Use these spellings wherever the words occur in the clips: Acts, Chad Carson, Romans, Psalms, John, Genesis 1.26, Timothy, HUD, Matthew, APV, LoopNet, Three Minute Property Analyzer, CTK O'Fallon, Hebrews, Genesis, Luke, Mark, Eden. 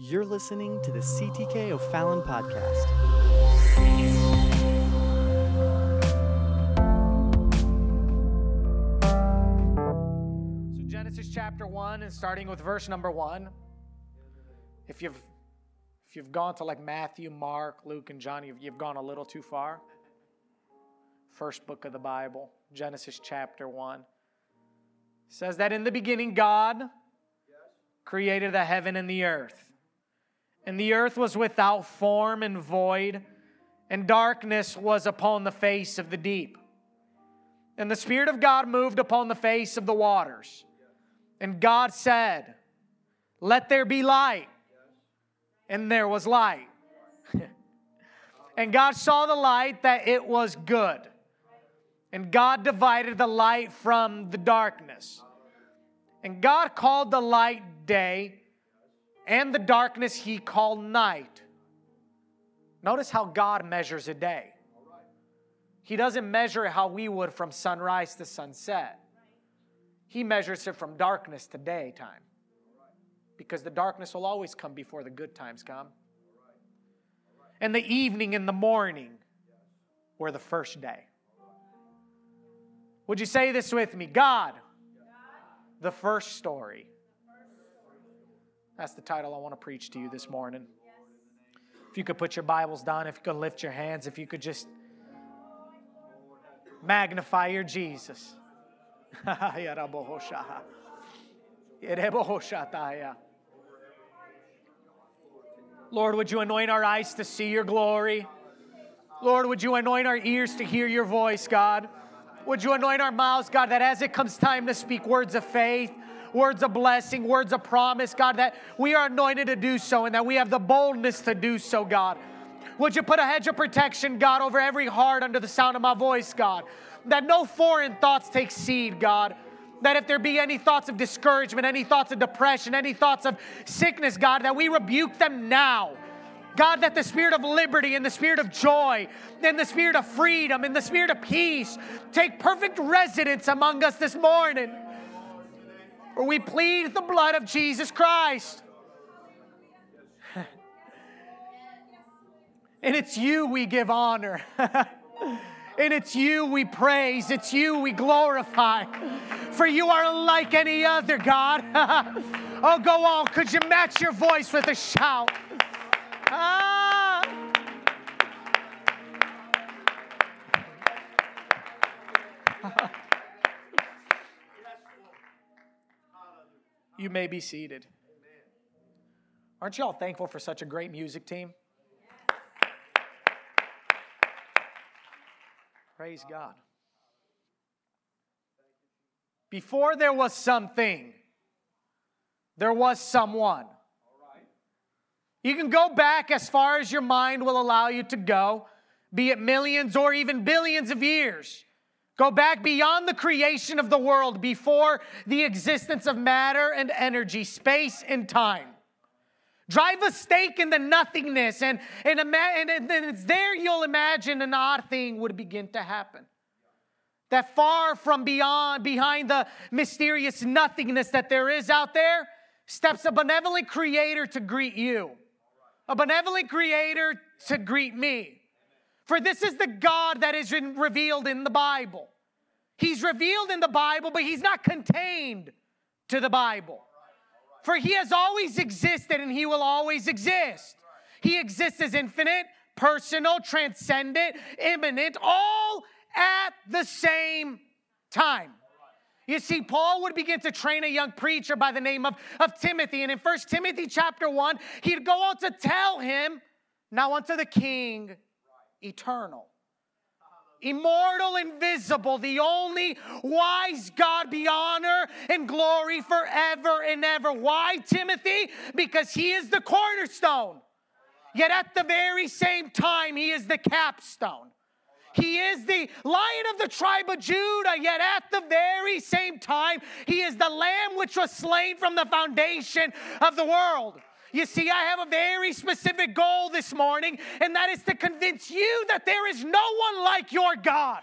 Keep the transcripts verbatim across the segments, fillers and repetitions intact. You're listening to the C T K O'Fallon podcast. So Genesis chapter one, and starting with verse number one. If you've if you've gone to like Matthew, Mark, Luke, and John, you've, you've gone a little too far. First book of the Bible, Genesis chapter one. It says that in the beginning God created the heaven and the earth. And the earth was without form and void, and darkness was upon the face of the deep. And the Spirit of God moved upon the face of the waters. And God said, "Let there be light." And there was light. And God saw the light that it was good. And God divided the light from the darkness. And God called the light day, and the darkness he called night. Notice how God measures a day. He doesn't measure it how we would from sunrise to sunset. He measures it from darkness to daytime. Because the darkness will always come before the good times come. And the evening and the morning were the first day. Would you say this with me? God, the first story. That's the title I want to preach to you this morning. If you could put your Bibles down, if you could lift your hands, if you could just magnify your Jesus. Lord, would you anoint our eyes to see your glory? Lord, would you anoint our ears to hear your voice, God? Would you anoint our mouths, God, that as it comes time to speak words of faith, words of blessing, words of promise, God, that we are anointed to do so and that we have the boldness to do so, God. Would you put a hedge of protection, God, over every heart under the sound of my voice, God, that no foreign thoughts take seed, God, that if there be any thoughts of discouragement, any thoughts of depression, any thoughts of sickness, God, that we rebuke them now. God, that the spirit of liberty and the spirit of joy and the spirit of freedom and the spirit of peace take perfect residence among us this morning. For we plead the blood of Jesus Christ. And it's you we give honor. And it's you we praise. It's you we glorify. For you are unlike any other, God. Oh, go on. Could you match your voice with a shout? Ah. You may be seated. Aren't you all thankful for such a great music team? Praise God. Before there was something, there was someone. You can go back as far as your mind will allow you to go, be it millions or even billions of years. Go back beyond the creation of the world, before the existence of matter and energy, space and time. Drive a stake in the nothingness, and, and, ima- and, and it's there you'll imagine an odd thing would begin to happen. That far from beyond, behind the mysterious nothingness that there is out there, steps a benevolent creator to greet you. A benevolent creator to greet me. For this is the God that is in, revealed in the Bible. He's revealed in the Bible, but he's not contained to the Bible. For he has always existed and he will always exist. He exists as infinite, personal, transcendent, immanent, all at the same time. You see, Paul would begin to train a young preacher by the name of, of Timothy. And in First Timothy chapter one, he'd go on to tell him, "Now unto the King, eternal, immortal, invisible, the only wise God, be honor and glory forever and ever." Why, Timothy? Because he is the cornerstone. Yet at the very same time, he is the capstone. He is the Lion of the tribe of Judah, yet at the very same time, he is the Lamb which was slain from the foundation of the world. You see, I have a very specific goal this morning, and that is to convince you that there is no one like your God.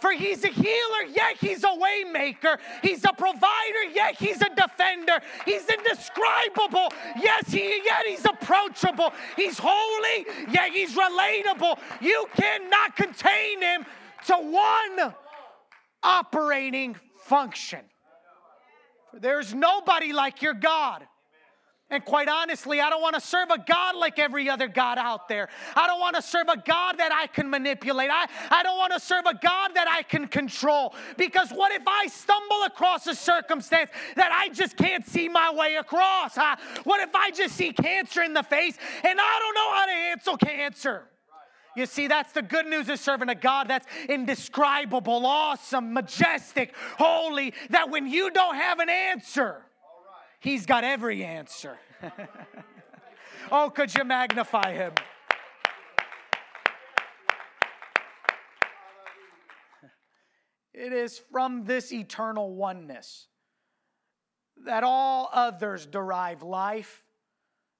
For he's a healer, yet he's a way maker. He's a provider, yet he's a defender. He's indescribable, yes, he, yet he's approachable. He's holy, yet he's relatable. You cannot contain him to one operating function. There's nobody like your God. And quite honestly, I don't want to serve a God like every other God out there. I don't want to serve a God that I can manipulate. I, I don't want to serve a God that I can control. Because what if I stumble across a circumstance that I just can't see my way across? Huh? What if I just see cancer in the face and I don't know how to handle cancer? You see, that's the good news of serving a God that's indescribable, awesome, majestic, holy, that when you don't have an answer, he's got every answer. Oh, could you magnify him? It is from this eternal oneness that all others derive life,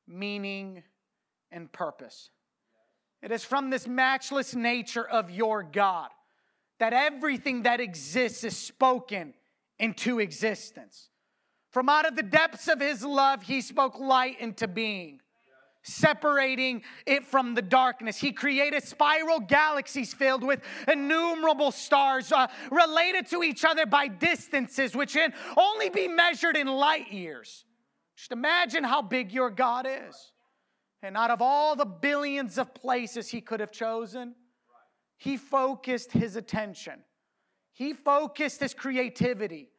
meaning, and purpose. It is from this matchless nature of your God that everything that exists is spoken into existence. From out of the depths of his love, he spoke light into being, separating it from the darkness. He created spiral galaxies filled with innumerable stars, uh, related to each other by distances, which can only be measured in light years. Just imagine how big your God is. And out of all the billions of places he could have chosen, he focused his attention. He focused his creativity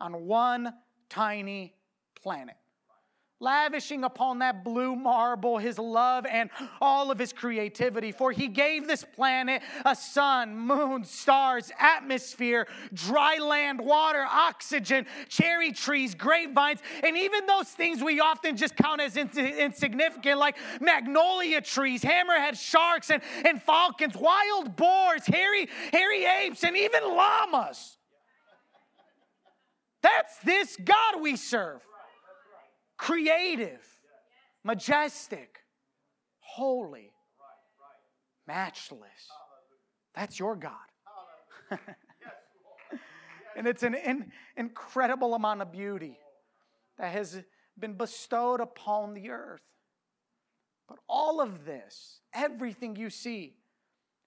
on one tiny planet, lavishing upon that blue marble his love and all of his creativity. For he gave this planet a sun, moon, stars, atmosphere, dry land, water, oxygen, cherry trees, grapevines, and even those things we often just count as ins- insignificant, like magnolia trees, hammerhead sharks and, and falcons, wild boars, hairy, hairy apes, and even llamas. That's this God we serve. Creative, majestic, holy, matchless. That's your God. And it's an in, incredible amount of beauty that has been bestowed upon the earth. But all of this, everything you see,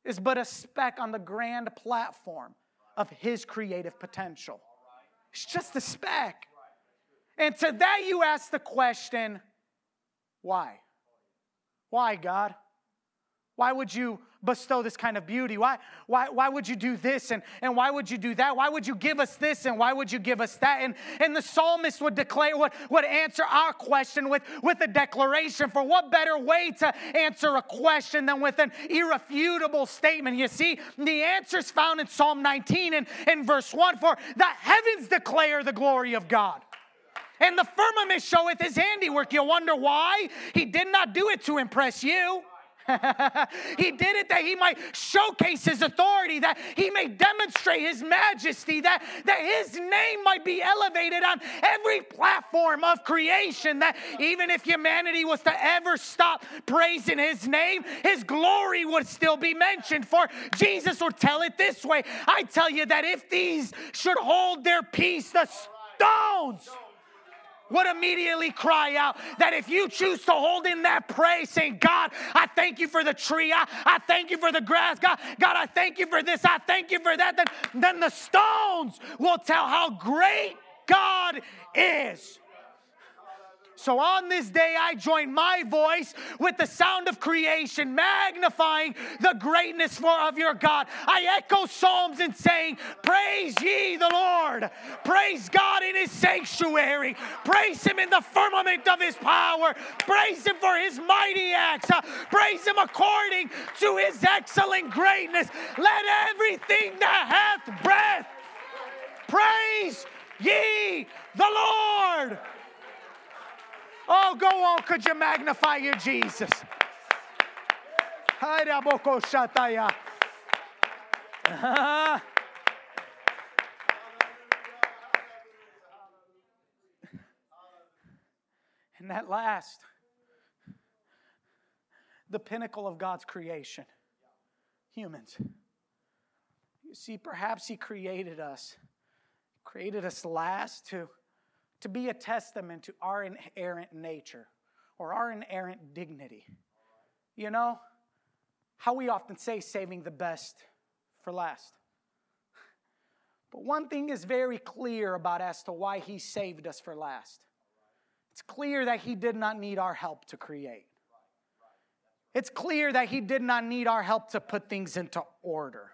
is but a speck on the grand platform of his creative potential. It's just a speck. And to that you ask the question, why? Why, God? Why would you bestow this kind of beauty? Why, why, why would you do this and, and why would you do that? Why would you give us this and why would you give us that? And, and the psalmist would declare, would, would answer our question with, with a declaration. For what better way to answer a question than with an irrefutable statement? You see, the answer is found in Psalm nineteen and in verse one. For the heavens declare the glory of God, and the firmament showeth his handiwork. You wonder why? He did not do it to impress you. He did it that he might showcase his authority, that he may demonstrate his majesty, that, that his name might be elevated on every platform of creation, that even if humanity was to ever stop praising his name, his glory would still be mentioned. For Jesus would tell it this way, I tell you that if these should hold their peace, the stones would immediately cry out. That if you choose to hold in that praise, saying, God, I thank you for the tree. I, I thank you for the grass. God, God, I thank you for this. I thank you for that. Then, then the stones will tell how great God is. So on this day, I join my voice with the sound of creation, magnifying the greatness for, of your God. I echo psalms in saying, praise ye the Lord. Praise God in his sanctuary. Praise him in the firmament of his power. Praise him for his mighty acts. Praise him according to his excellent greatness. Let everything that hath breath praise ye the Lord. Oh, go on. Could you magnify your Jesus? Uh-huh. And at last, the pinnacle of God's creation, humans. You You see, perhaps he created us, created us last to, to be a testament to our inerrant nature or our inerrant dignity. You know, how we often say saving the best for last. But one thing is very clear about as to why he saved us for last. It's clear that he did not need our help to create. It's clear that he did not need our help to put things into order.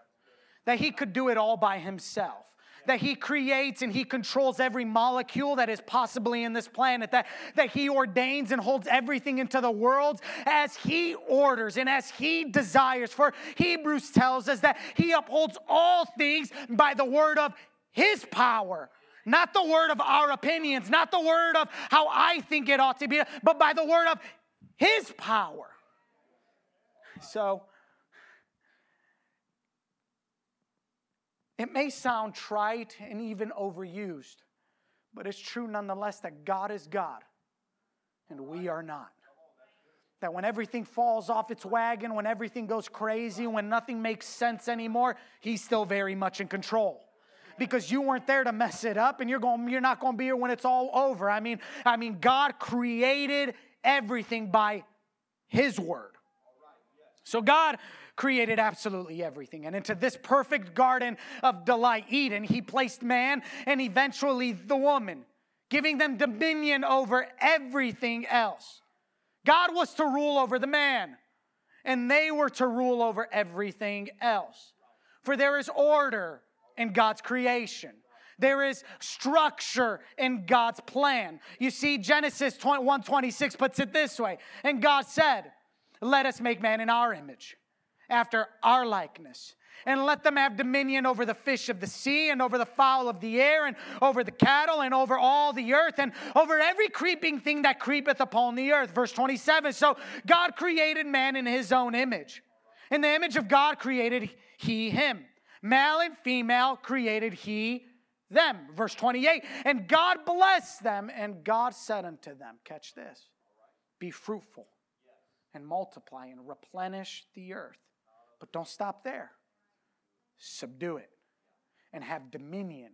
That he could do it all by himself. That he creates and he controls every molecule that is possibly in this planet. That, that he ordains and holds everything into the world as he orders and as he desires. For Hebrews tells us that he upholds all things by the word of his power. Not the word of our opinions. Not the word of how I think it ought to be. But by the word of his power. So, it may sound trite and even overused, but it's true nonetheless that God is God and we are not. That when everything falls off its wagon, when everything goes crazy, when nothing makes sense anymore, he's still very much in control. Because you weren't there to mess it up and you're going, you're not going to be here when it's all over. I mean, I mean, God created everything by his word. So God created absolutely everything. And into this perfect garden of delight, Eden, he placed man and eventually the woman, giving them dominion over everything else. God was to rule over the man, and they were to rule over everything else. For there is order in God's creation. There is structure in God's plan. You see, Genesis one twenty-six puts it this way. And God said, "Let us make man in our image, after our likeness, and let them have dominion over the fish of the sea and over the fowl of the air and over the cattle and over all the earth and over every creeping thing that creepeth upon the earth." Verse twenty-seven, so God created man in his own image. In the image of God created he him. Male and female created he them. Verse twenty-eight, and God blessed them, and God said unto them, catch this, be fruitful and multiply and replenish the earth. But don't stop there. Subdue it and have dominion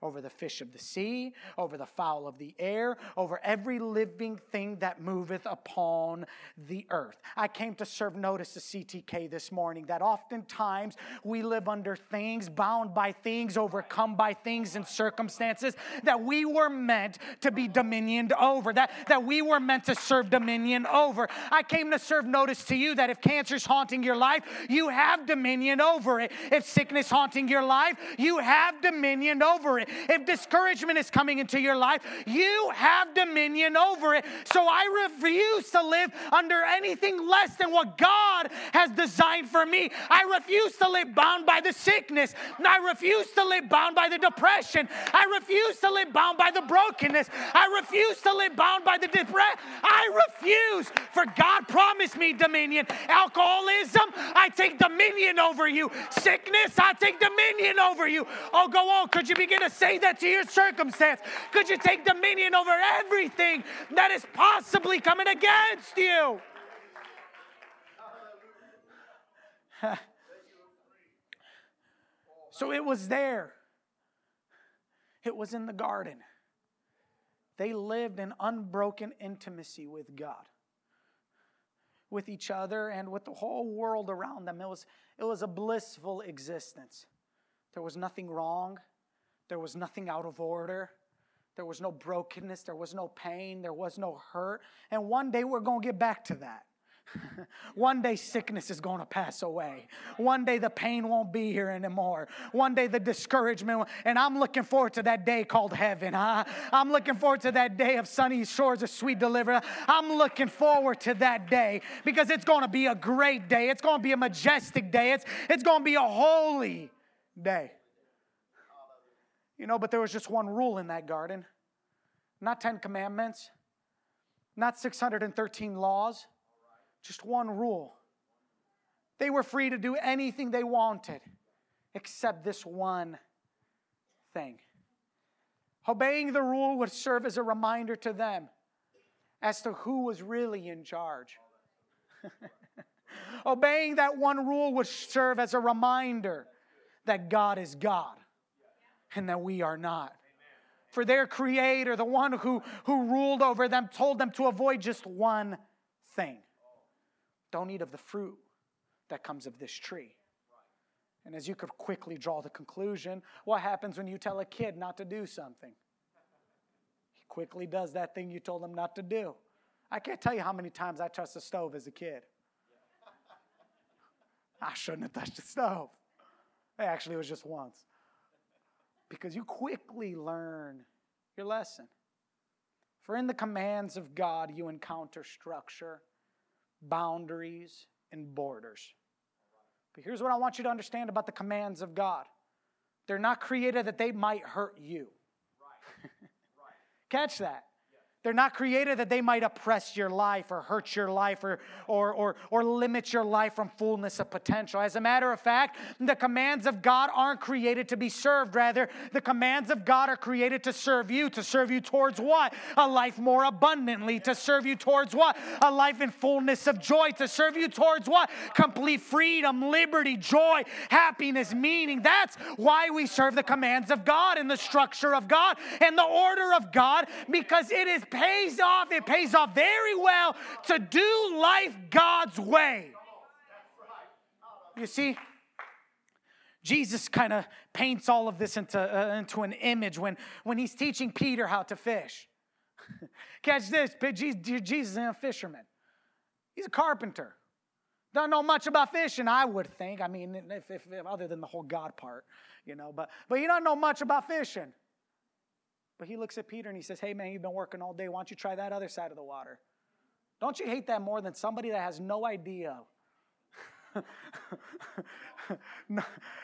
over the fish of the sea, over the fowl of the air, over every living thing that moveth upon the earth. I came to serve notice to C T K this morning that oftentimes we live under things, bound by things, overcome by things and circumstances that we were meant to be dominioned over, that, that we were meant to serve dominion over. I came to serve notice to you that if cancer's haunting your life, you have dominion over it. If sickness haunting your life, you have dominion over it. If discouragement is coming into your life, you have dominion over it. So I refuse to live under anything less than what God has designed for me. I refuse to live bound by the sickness. I refuse to live bound by the depression. I refuse to live bound by the brokenness. I refuse to live bound by the depression. I refuse, for God promised me dominion. Alcoholism, I take dominion over you. Sickness, I take dominion over you. Oh, go on. Could you begin to say that to your circumstance? Could you take dominion over everything that is possibly coming against you? So it was there. It was in the garden. They lived in unbroken intimacy with God, with each other, and with the whole world around them. It was, it was a blissful existence. There was nothing wrong. There was nothing out of order. There was no brokenness. There was no pain. There was no hurt. And one day we're going to get back to that. One day sickness is going to pass away. One day the pain won't be here anymore. One day the discouragement won't. And I'm looking forward to that day called heaven. Huh? I'm looking forward to that day of sunny shores of sweet deliverance. I'm looking forward to that day because it's going to be a great day. It's going to be a majestic day. It's, it's going to be a holy day. You know, but there was just one rule in that garden. Not Ten Commandments. Not six hundred thirteen laws. Just one rule. They were free to do anything they wanted except this one thing. Obeying the rule would serve as a reminder to them as to who was really in charge. Obeying that one rule would serve as a reminder that God is God and that we are not. For their creator, the one who, who ruled over them, told them to avoid just one thing. Don't eat of the fruit that comes of this tree. And as you could quickly draw the conclusion, what happens when you tell a kid not to do something? He quickly does that thing you told him not to do. I can't tell you how many times I touched the stove as a kid. I shouldn't have touched the stove. Actually, it was just once. Because you quickly learn your lesson. For in the commands of God, you encounter structure, boundaries, and borders. But here's what I want you to understand about the commands of God. They're not created that they might hurt you. Catch that. They're not created that they might oppress your life or hurt your life or, or, or, or limit your life from fullness of potential. As a matter of fact, the commands of God aren't created to be served. Rather, the commands of God are created to serve you. To serve you towards what? A life more abundantly. To serve you towards what? A life in fullness of joy. To serve you towards what? Complete freedom, liberty, joy, happiness, meaning. That's why we serve the commands of God and the structure of God and the order of God, because it is pays off, it pays off very well to do life God's way. You see, Jesus kind of paints all of this into, uh, into an image when, when he's teaching Peter how to fish. Catch this, Jesus isn't a fisherman. He's a carpenter. Don't know much about fishing, I would think. I mean, if, if, if other than the whole God part, you know, but, but he doesn't know much about fishing. But he looks at Peter and he says, hey, man, you've been working all day. Why don't you try that other side of the water? Don't you hate that more than somebody that has no idea? no,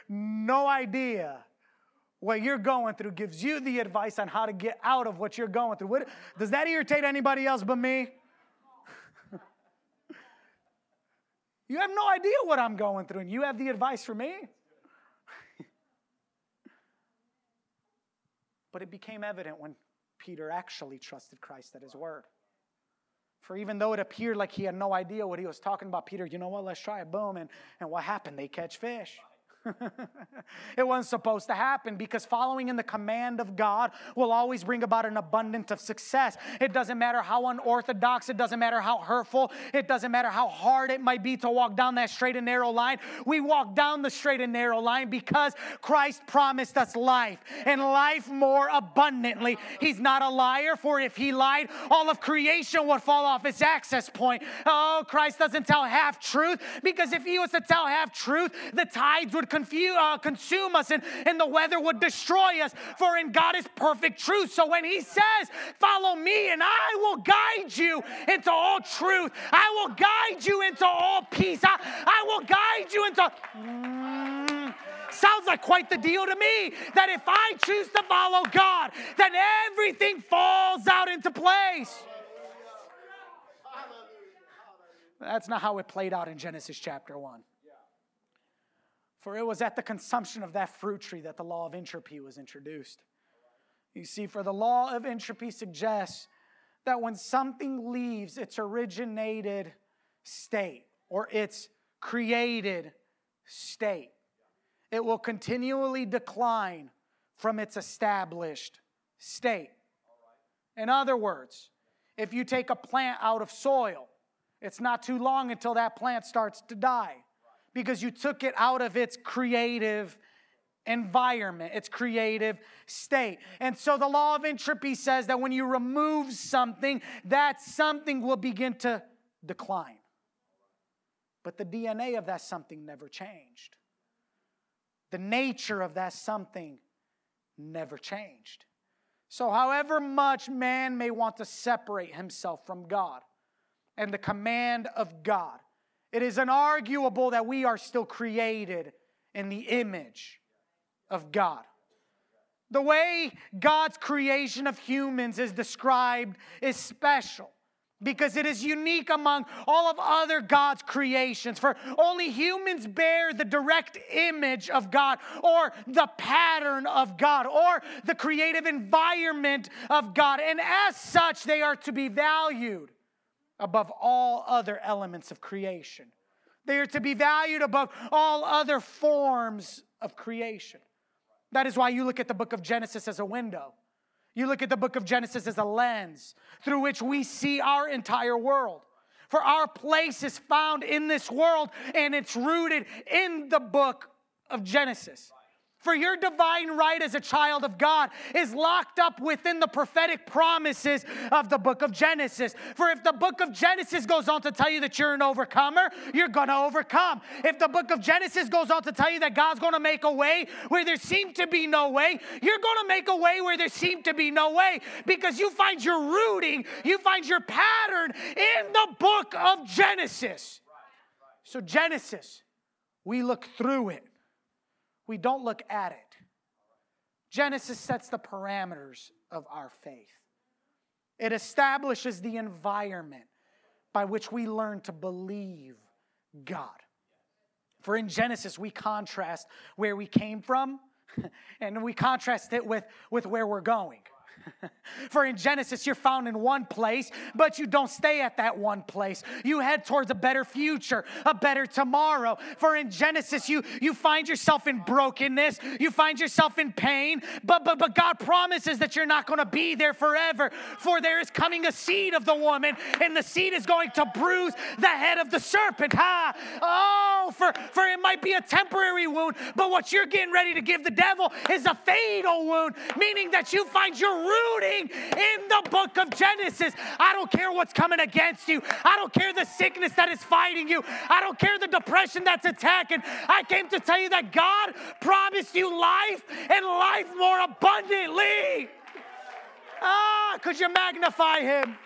no idea what you're going through gives you the advice on how to get out of what you're going through. What, does that irritate anybody else but me? You have no idea what I'm going through, and you have the advice for me? But it became evident when Peter actually trusted Christ at his word. For even though it appeared like he had no idea what he was talking about, Peter, you know what, let's try it, boom. And, and what happened? They catch fish. It wasn't supposed to happen, because following in the command of God will always bring about an abundance of success. It doesn't matter how unorthodox, it doesn't matter how hurtful, it doesn't matter how hard it might be to walk down that straight and narrow line. We walk down the straight and narrow line because Christ promised us life, and life more abundantly. He's not a liar, for if he lied, all of creation would fall off its access point. Oh, Christ doesn't tell half truth, because if he was to tell half truth, the tides would Confuse, uh, consume us and, and the weather would destroy us. For in God is perfect truth. So when he says, follow me and I will guide you into all truth. I will guide you into all peace. I, I will guide you into... Mm, sounds like quite the deal to me, that if I choose to follow God, then everything falls out into place. That's not how it played out in Genesis chapter one. For it was at the consumption of that fruit tree that the law of entropy was introduced. You see, for the law of entropy suggests that when something leaves its originated state or its created state, it will continually decline from its established state. In other words, if you take a plant out of soil, it's not too long until that plant starts to die, because you took it out of its creative environment, its creative state. And so the law of entropy says that when you remove something, that something will begin to decline. But the D N A of that something never changed. The nature of that something never changed. So however much man may want to separate himself from God and the command of God, it is inarguable that we are still created in the image of God. The way God's creation of humans is described is special, because it is unique among all of other God's creations. For only humans bear the direct image of God, or the pattern of God, or the creative environment of God. And as such, they are to be valued above all other elements of creation. They are to be valued above all other forms of creation. That is why you look at the book of Genesis as a window. You look at the book of Genesis as a lens through which we see our entire world. For our place is found in this world, and it's rooted in the book of Genesis. For your divine right as a child of God is locked up within the prophetic promises of the book of Genesis. For if the book of Genesis goes on to tell you that you're an overcomer, you're going to overcome. If the book of Genesis goes on to tell you that God's going to make a way where there seemed to be no way, you're going to make a way where there seemed to be no way, because you find your rooting, you find your pattern in the book of Genesis. So Genesis, we look through it. We don't look at it. Genesis sets the parameters of our faith. It establishes the environment by which we learn to believe God. For in Genesis, we contrast where we came from, and we contrast it with, with where we're going. For in Genesis, you're found in one place, but you don't stay at that one place. You head towards a better future, a better tomorrow. For in Genesis, you, you find yourself in brokenness. You find yourself in pain. But, but, but God promises that you're not going to be there forever. For there is coming a seed of the woman, and the seed is going to bruise the head of the serpent. Ha! Oh, for, for it might be a temporary wound, but what you're getting ready to give the devil is a fatal wound, meaning that you find your root rooting in the book of Genesis. I don't care what's coming against you. I don't care the sickness that is fighting you. I don't care the depression that's attacking. I came to tell you that God promised you life, and life more abundantly. Ah, could you magnify him?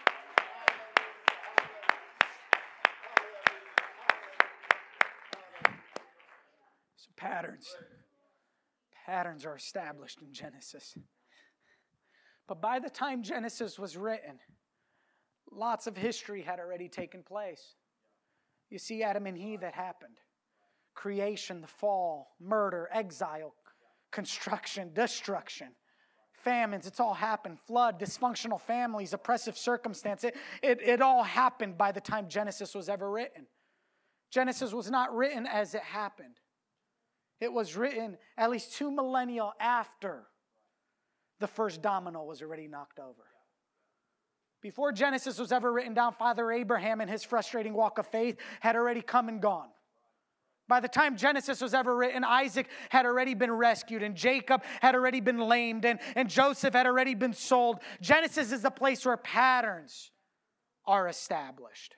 So patterns. Patterns are established in Genesis. But by the time Genesis was written, lots of history had already taken place. You see, Adam and Eve had happened. Creation, the fall, murder, exile, construction, destruction, famines, it's all happened. Flood, dysfunctional families, oppressive circumstance. It, it, it all happened by the time Genesis was ever written. Genesis was not written as it happened. It was written at least two millennia after the first domino was already knocked over. Before Genesis was ever written down, Father Abraham and his frustrating walk of faith had already come and gone. By the time Genesis was ever written, Isaac had already been rescued, and Jacob had already been lamed, and, and Joseph had already been sold. Genesis is the place where patterns are established.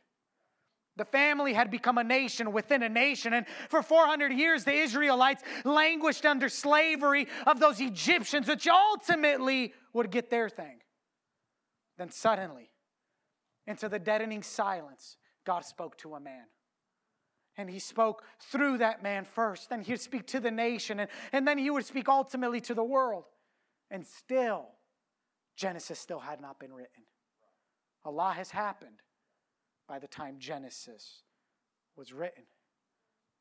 The family had become a nation within a nation. And for four hundred years, the Israelites languished under slavery of those Egyptians, which ultimately would get their thing. Then suddenly, into the deadening silence, God spoke to a man. And he spoke through that man first. Then he would speak to the nation. And, and then he would speak ultimately to the world. And still, Genesis still had not been written. A lot has happened by the time Genesis was written.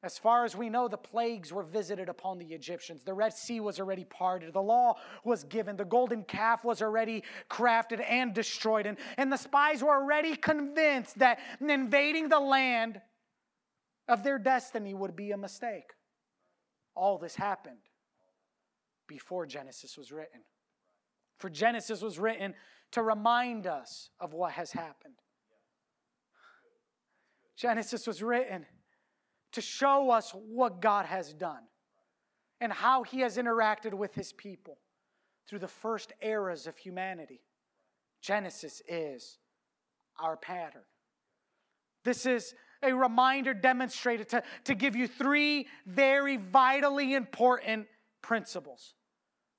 As far as we know, the plagues were visited upon the Egyptians. The Red Sea was already parted. The law was given. The golden calf was already crafted and destroyed. And, and the spies were already convinced that invading the land of their destiny would be a mistake. All this happened before Genesis was written. For Genesis was written to remind us of what has happened. Genesis was written to show us what God has done and how he has interacted with his people through the first eras of humanity. Genesis is our pattern. This is a reminder demonstrated to, to give you three very vitally important principles.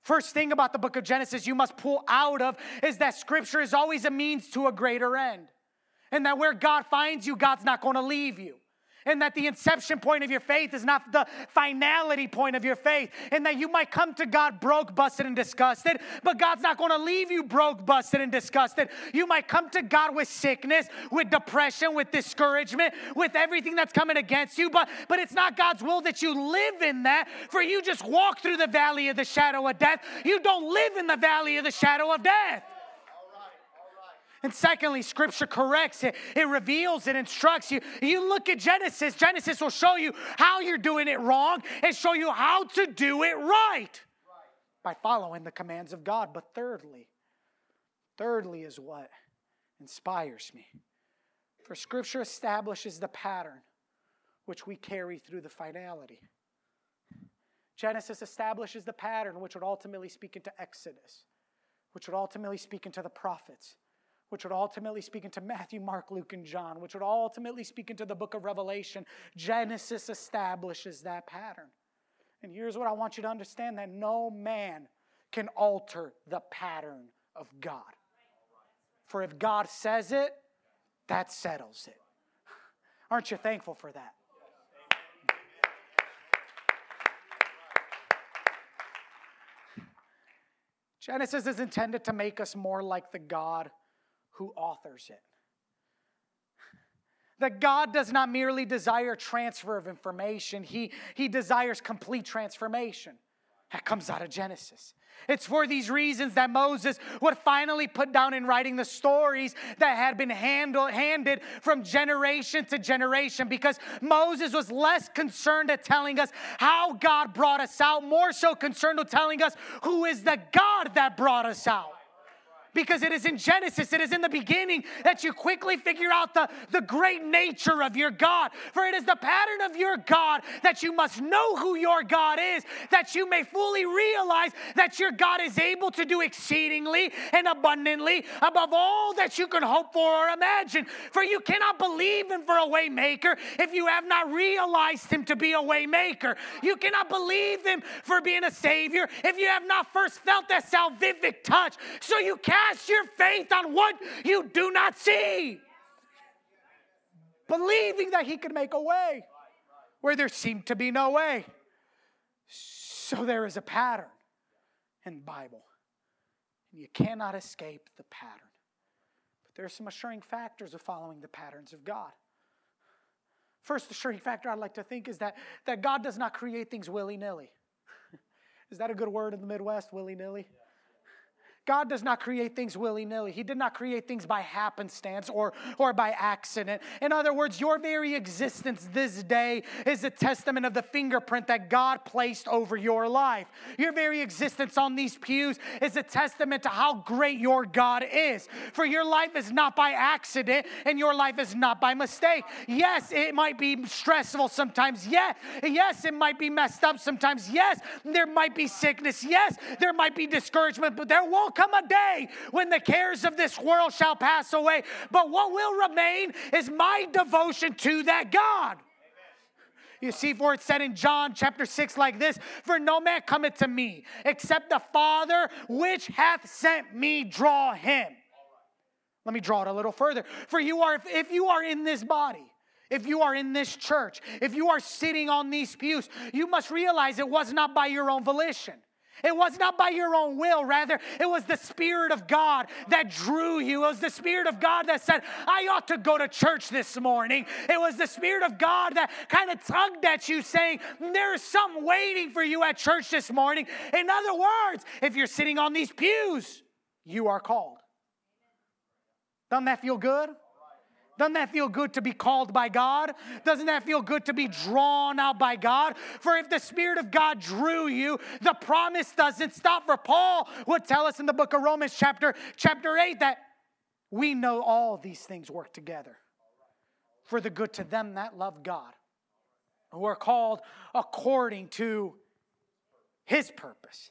First thing about the book of Genesis you must pull out of is that Scripture is always a means to a greater end. And that where God finds you, God's not going to leave you. And that the inception point of your faith is not the finality point of your faith. And that you might come to God broke, busted, and disgusted, but God's not going to leave you broke, busted, and disgusted. You might come to God with sickness, with depression, with discouragement, with everything that's coming against you, but, but it's not God's will that you live in that, for you just walk through the valley of the shadow of death. You don't live in the valley of the shadow of death. And secondly, Scripture corrects it. It reveals, it instructs you. You look at Genesis. Genesis will show you how you're doing it wrong and show you how to do it right, right. by following the commands of God. But thirdly, thirdly is what inspires me. For Scripture establishes the pattern which we carry through the finality. Genesis establishes the pattern which would ultimately speak into Exodus, which would ultimately speak into the prophets, which would ultimately speak into Matthew, Mark, Luke, and John, which would ultimately speak into the book of Revelation. Genesis establishes that pattern. And here's what I want you to understand, that no man can alter the pattern of God. For if God says it, that settles it. Aren't you thankful for that? Genesis is intended to make us more like the God who authors it. That God does not merely desire transfer of information. He, he desires complete transformation. That comes out of Genesis. It's for these reasons that Moses would finally put down in writing the stories that had been handle, handed from generation to generation, because Moses was less concerned at telling us how God brought us out, more so concerned with telling us who is the God that brought us out. Because it is in Genesis, it is in the beginning that you quickly figure out the, the great nature of your God. For it is the pattern of your God that you must know who your God is, that you may fully realize that your God is able to do exceedingly and abundantly above all that you can hope for or imagine. For you cannot believe him for a way maker if you have not realized him to be a way maker. You cannot believe him for being a savior if you have not first felt that salvific touch. So you can't cast your faith on what you do not see, believing that he could make a way where there seemed to be no way. So there is a pattern in the Bible, and you cannot escape the pattern. But there are some assuring factors of following the patterns of God. First assuring factor I'd like to think is that, that God does not create things willy-nilly. Is that a good word in the Midwest, willy-nilly? Yeah. God does not create things willy-nilly. He did not create things by happenstance or, or by accident. In other words, your very existence this day is a testament of the fingerprint that God placed over your life. Your very existence on these pews is a testament to how great your God is. For your life is not by accident, and your life is not by mistake. Yes, it might be stressful sometimes. Yes, yes, it might be messed up sometimes. Yes, there might be sickness. Yes, there might be discouragement, but there won't come a day when the cares of this world shall pass away, but what will remain is my devotion to that God. You see, for it said in John chapter six like this, for no man cometh to me except the Father which hath sent me draw him. Let me draw it a little further. For you are, if you are in this body, if you are in this church, if you are sitting on these pews, you must realize it was not by your own volition. It was not by your own will. Rather, it was the Spirit of God that drew you. It was the Spirit of God that said, I ought to go to church this morning. It was the Spirit of God that kind of tugged at you saying, there is something waiting for you at church this morning. In other words, if you're sitting on these pews, you are called. Doesn't that feel good? Doesn't that feel good to be called by God? Doesn't that feel good to be drawn out by God? For if the Spirit of God drew you, the promise doesn't stop. For Paul would tell us in the book of Romans chapter, chapter eight that we know all these things work together for the good to them that love God, who are called according to his purpose.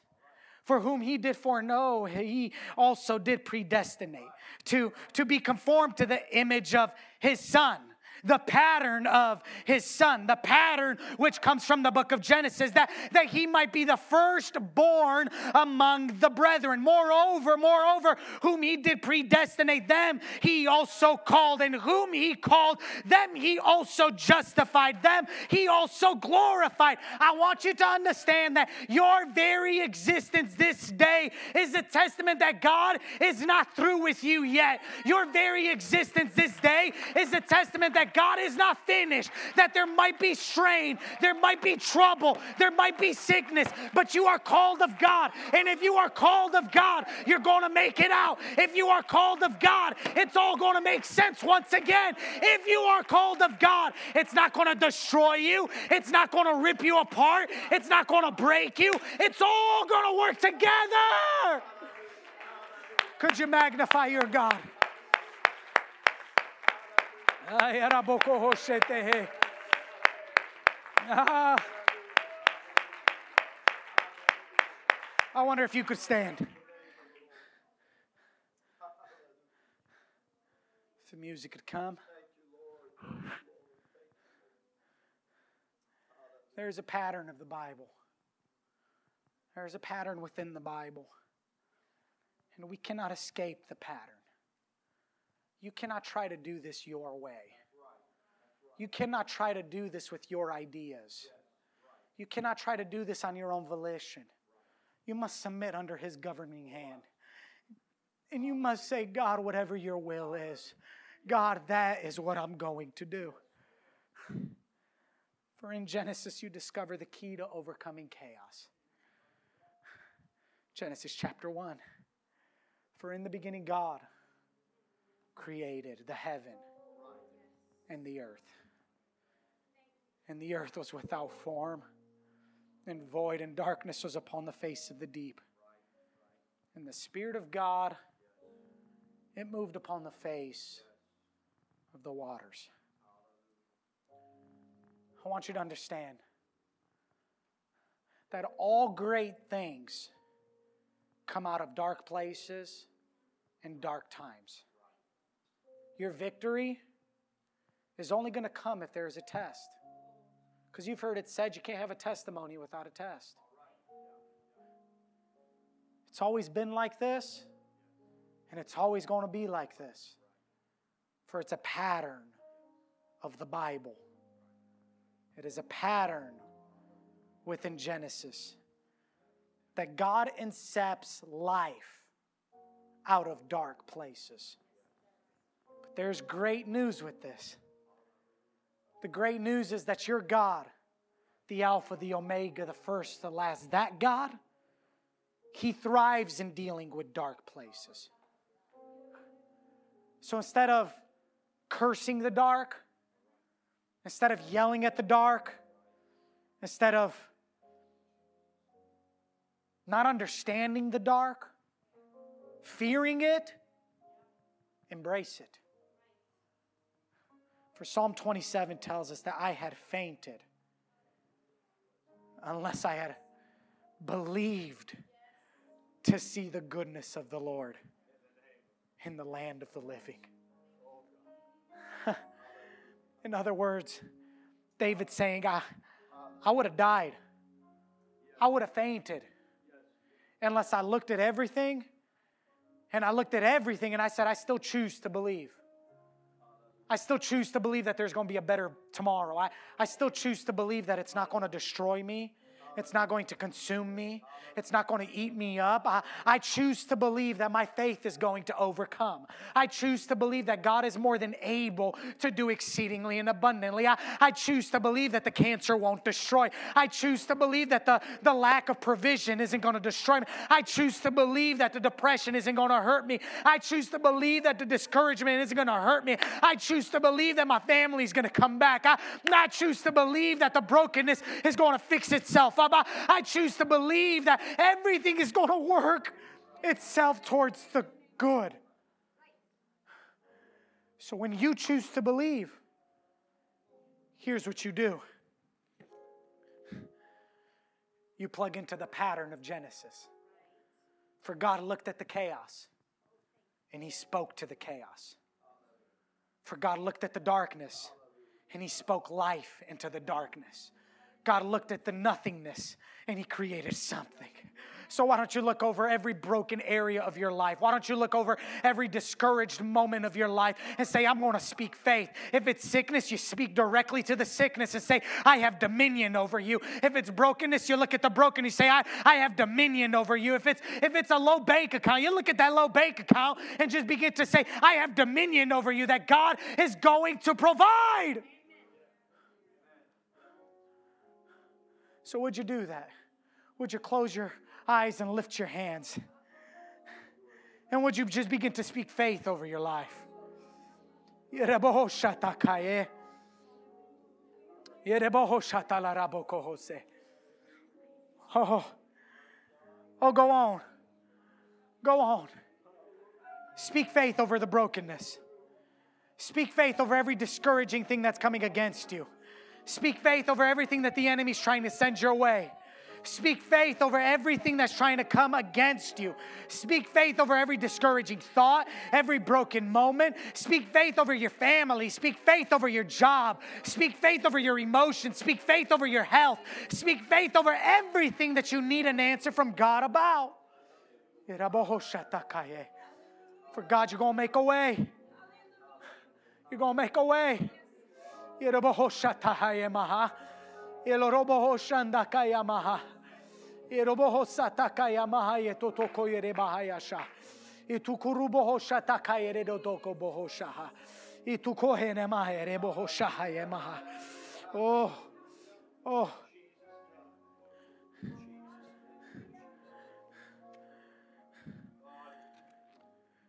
For whom he did foreknow, he also did predestinate to, to be conformed to the image of his Son. The pattern of his Son, the pattern which comes from the book of Genesis, that, that he might be the firstborn among the brethren. Moreover, moreover, whom he did predestinate, them he also called, and whom he called, them he also justified, them he also glorified. I want you to understand that your very existence this day is a testament that God is not through with you yet. Your very existence this day is a testament that that God is not finished, that there might be strain, there might be trouble, there might be sickness, but you are called of God. And if you are called of God, you're going to make it out. If you are called of God, it's all going to make sense once again. If you are called of God, it's not going to destroy you. It's not going to rip you apart. It's not going to break you. It's all going to work together. Could you magnify your God? I wonder if you could stand. If the music could come. There's a pattern of the Bible. There's a pattern within the Bible. And we cannot escape the pattern. You cannot try to do this your way. You cannot try to do this with your ideas. You cannot try to do this on your own volition. You must submit under His governing hand. And you must say, God, whatever your will is, God, that is what I'm going to do. For in Genesis, you discover the key to overcoming chaos. Genesis chapter one. For in the beginning, God created the heaven and the earth. And the earth was without form and void, and darkness was upon the face of the deep. And the Spirit of God, it moved upon the face of the waters. I want you to understand that all great things come out of dark places and dark times. Your victory is only going to come if there is a test. Because you've heard it said you can't have a testimony without a test. It's always been like this, and it's always going to be like this. For it's a pattern of the Bible. It is a pattern within Genesis that God incepts life out of dark places. But there's great news with this. The great news is that your God, the Alpha, the Omega, the first, the last, that God, He thrives in dealing with dark places. So instead of cursing the dark, instead of yelling at the dark, instead of not understanding the dark, fearing it, embrace it. For Psalm twenty-seven tells us that I had fainted unless I had believed to see the goodness of the Lord in the land of the living. In other words, David's saying, I, I would have died. I would have fainted unless I looked at everything. And I looked at everything and I said, I still choose to believe. I still choose to believe that there's going to be a better tomorrow. I, I still choose to believe that it's not going to destroy me. It's not going to consume me. It's not going to eat me up. I, I choose to believe that my faith is going to overcome. I choose to believe that God is more than able to do exceedingly and abundantly. I, I choose to believe that the cancer won't destroy. I choose to believe that the, the lack of provision isn't going to destroy me. I choose to believe that the depression isn't going to hurt me. I choose to believe that the discouragement isn't going to hurt me. I choose to believe that my family's going to come back. I, I choose to believe that the brokenness is going to fix itself. I choose to believe that everything is going to work itself towards the good. So when you choose to believe, here's what you do. You plug into the pattern of Genesis. For God looked at the chaos, and He spoke to the chaos. For God looked at the darkness, and He spoke life into the darkness. God looked at the nothingness and He created something. So why don't you look over every broken area of your life? Why don't you look over every discouraged moment of your life and say, I'm going to speak faith. If it's sickness, you speak directly to the sickness and say, I have dominion over you. If it's brokenness, you look at the broken, you say, I, I have dominion over you. If it's, if it's a low bank account, you look at that low bank account and just begin to say, I have dominion over you, that God is going to provide. Amen. So would you do that? Would you close your eyes and lift your hands? And would you just begin to speak faith over your life? Oh, oh, go on. Go on. Speak faith over the brokenness. Speak faith over every discouraging thing that's coming against you. Speak faith over everything that the enemy's trying to send your way. Speak faith over everything that's trying to come against you. Speak faith over every discouraging thought, every broken moment. Speak faith over your family. Speak faith over your job. Speak faith over your emotions. Speak faith over your health. Speak faith over everything that you need an answer from God about. For God, you're going to make a way. You're going to make a way. Oh, oh.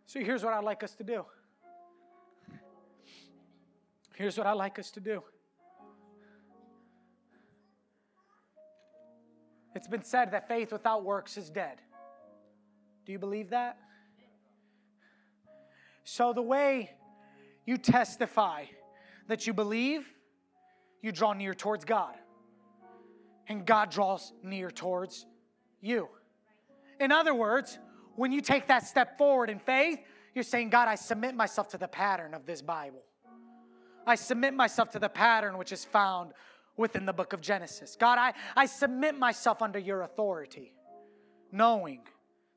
So here's what I'd like us to do. Here's what I'd like us to do. It's been said that faith without works is dead. Do you believe that? So the way you testify that you believe, you draw near towards God. And God draws near towards you. In other words, when you take that step forward in faith, you're saying, God, I submit myself to the pattern of this Bible. I submit myself to the pattern which is found within the book of Genesis. God, I, I submit myself under your authority, knowing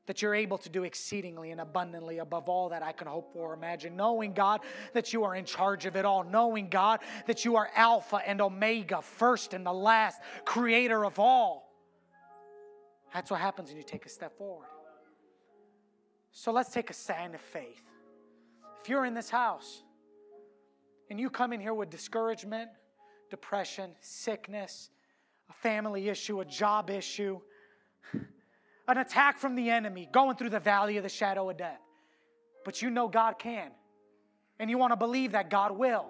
that you're able to do exceedingly and abundantly above all that I can hope for or imagine. Knowing, God, that you are in charge of it all. Knowing, God, that you are Alpha and Omega, first and the last, creator of all. That's what happens when you take a step forward. So let's take a sign of faith. If you're in this house and you come in here with discouragement, depression, sickness, a family issue, a job issue, an attack from the enemy, going through the valley of the shadow of death, but you know God can, and you want to believe that God will,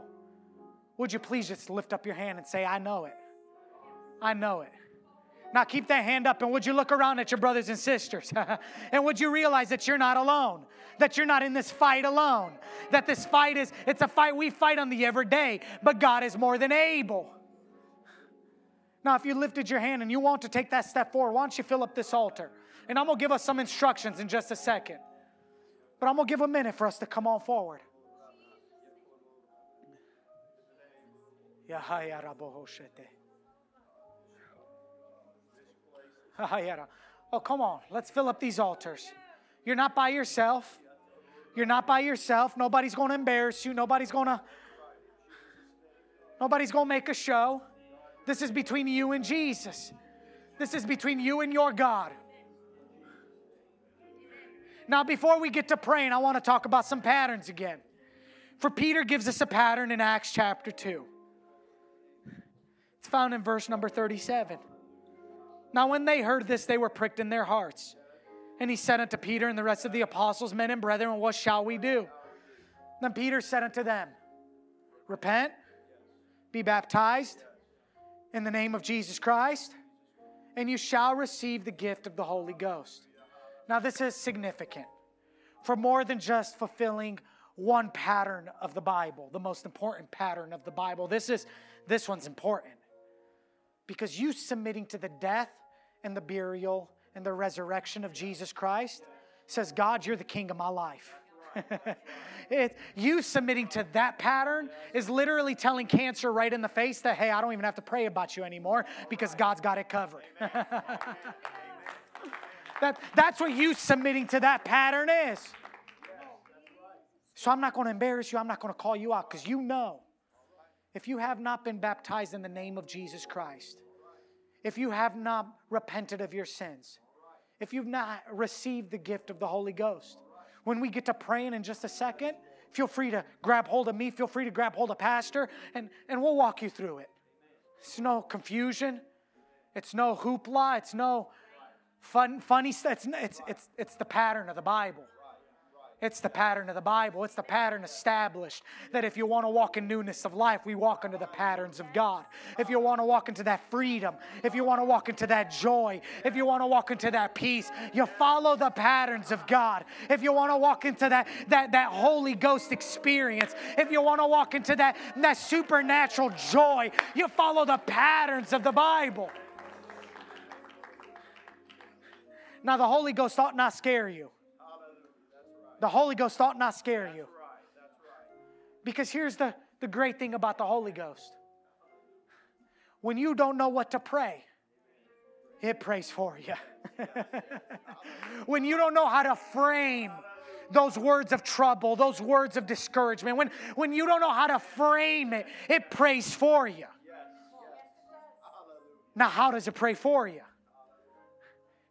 would you please just lift up your hand and say, I know it. I know it. Now keep that hand up, and would you look around at your brothers and sisters? And would you realize that you're not alone, that you're not in this fight alone, that this fight is, it's a fight we fight on the every day, but God is more than able. Now, if you lifted your hand and you want to take that step forward, why don't you fill up this altar? And I'm going to give us some instructions in just a second, but I'm going to give a minute for us to come on forward. Yahaya Rabohoshete. Oh, come on. Let's fill up these altars. You're not by yourself. You're not by yourself. Nobody's going to embarrass you. Nobody's going to Nobody's going to make a show. This is between you and Jesus. This is between you and your God. Now, before we get to praying, I want to talk about some patterns again. For Peter gives us a pattern in Acts chapter two. It's found in verse number thirty-seven. Now when they heard this, they were pricked in their hearts. And he said unto Peter and the rest of the apostles, men and brethren, what shall we do? Then Peter said unto them, repent, be baptized in the name of Jesus Christ, and you shall receive the gift of the Holy Ghost. Now this is significant for more than just fulfilling one pattern of the Bible, the most important pattern of the Bible. This is, this one's important because you submitting to the death and the burial and the resurrection of Jesus Christ says, God, you're the king of my life. It, you submitting to that pattern is literally telling cancer right in the face that, hey, I don't even have to pray about you anymore because God's got it covered. That, that's what you submitting to that pattern is. So I'm not going to embarrass you. I'm not going to call you out, because you know, if you have not been baptized in the name of Jesus Christ, if you have not repented of your sins, if you've not received the gift of the Holy Ghost, when we get to praying in just a second, feel free to grab hold of me. Feel free to grab hold of Pastor, and, and we'll walk you through it. It's no confusion. It's no hoopla. It's no fun, funny stuff. It's, it's, it's, it's the pattern of the Bible. It's the pattern of the Bible. It's the pattern established that if you want to walk in newness of life, we walk into the patterns of God. If you want to walk into that freedom, if you want to walk into that joy, if you want to walk into that peace, you follow the patterns of God. If you want to walk into that that, that Holy Ghost experience, if you want to walk into that, that supernatural joy, you follow the patterns of the Bible. Now, the Holy Ghost ought not scare you. The Holy Ghost ought not scare you. That's right, that's right. Because here's the, the great thing about the Holy Ghost. When you don't know what to pray, it prays for you. When you don't know how to frame those words of trouble, those words of discouragement, when, when you don't know how to frame it, it prays for you. Now, how does it pray for you?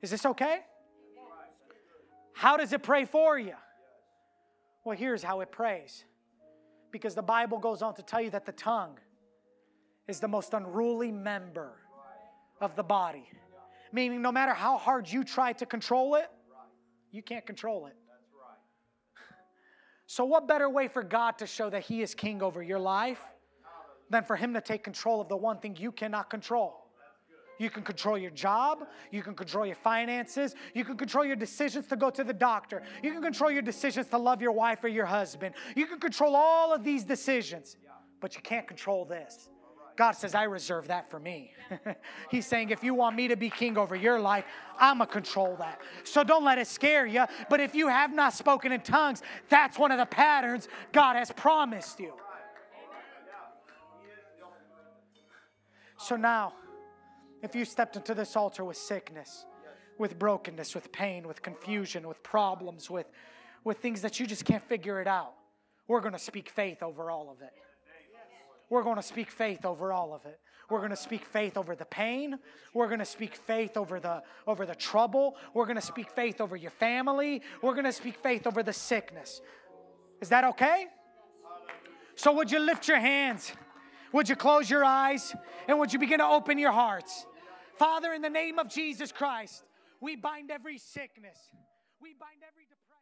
Is this okay? How does it pray for you? Well, here's how it prays. Because the Bible goes on to tell you that the tongue is the most unruly member of the body. Meaning, no matter how hard you try to control it, you can't control it. So what better way for God to show that He is king over your life than for Him to take control of the one thing you cannot control? You can control your job. You can control your finances. You can control your decisions to go to the doctor. You can control your decisions to love your wife or your husband. You can control all of these decisions, but you can't control this. God says, I reserve that for me. He's saying, if you want me to be king over your life, I'm going to control that. So don't let it scare you. But if you have not spoken in tongues, that's one of the patterns God has promised you. So now, if you stepped into this altar with sickness, with brokenness, with pain, with confusion, with problems, with, with things that you just can't figure it out, we're going to speak faith over all of it. We're going to speak faith over all of it. We're going to speak faith over the pain. We're going to speak faith over the over the trouble. We're going to speak faith over your family. We're going to speak faith over the sickness. Is that okay? So would you lift your hands? Would you close your eyes? And would you begin to open your hearts? Father, in the name of Jesus Christ, we bind every sickness. We bind every depression.